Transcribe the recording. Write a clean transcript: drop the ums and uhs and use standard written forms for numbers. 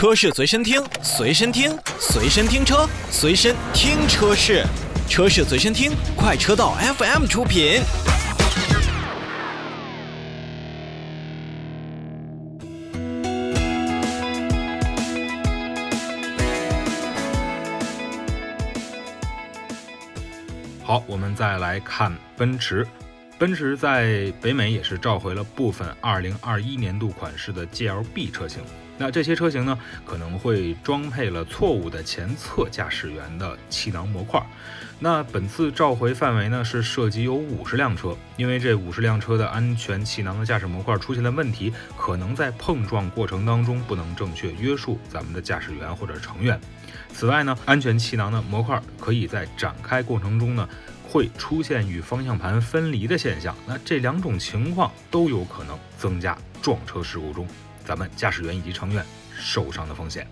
车市随身听，随身听，随身听车，随身听车市，车市随身听，快车道 FM 出品。好，我们再来看奔驰。奔驰在北美也是召回了部分2021年度款式的 GLB 车型。那这些车型呢，可能会装配了错误的前侧驾驶员的气囊模块。那本次召回范围呢，是涉及有50辆车，因为这50辆车的安全气囊的驾驶模块出现了问题，可能在碰撞过程当中不能正确约束咱们的驾驶员或者成员。此外呢，安全气囊的模块可以在展开过程中呢会出现与方向盘分离的现象，那这两种情况都有可能增加撞车事故中咱们驾驶员以及成员受伤的风险。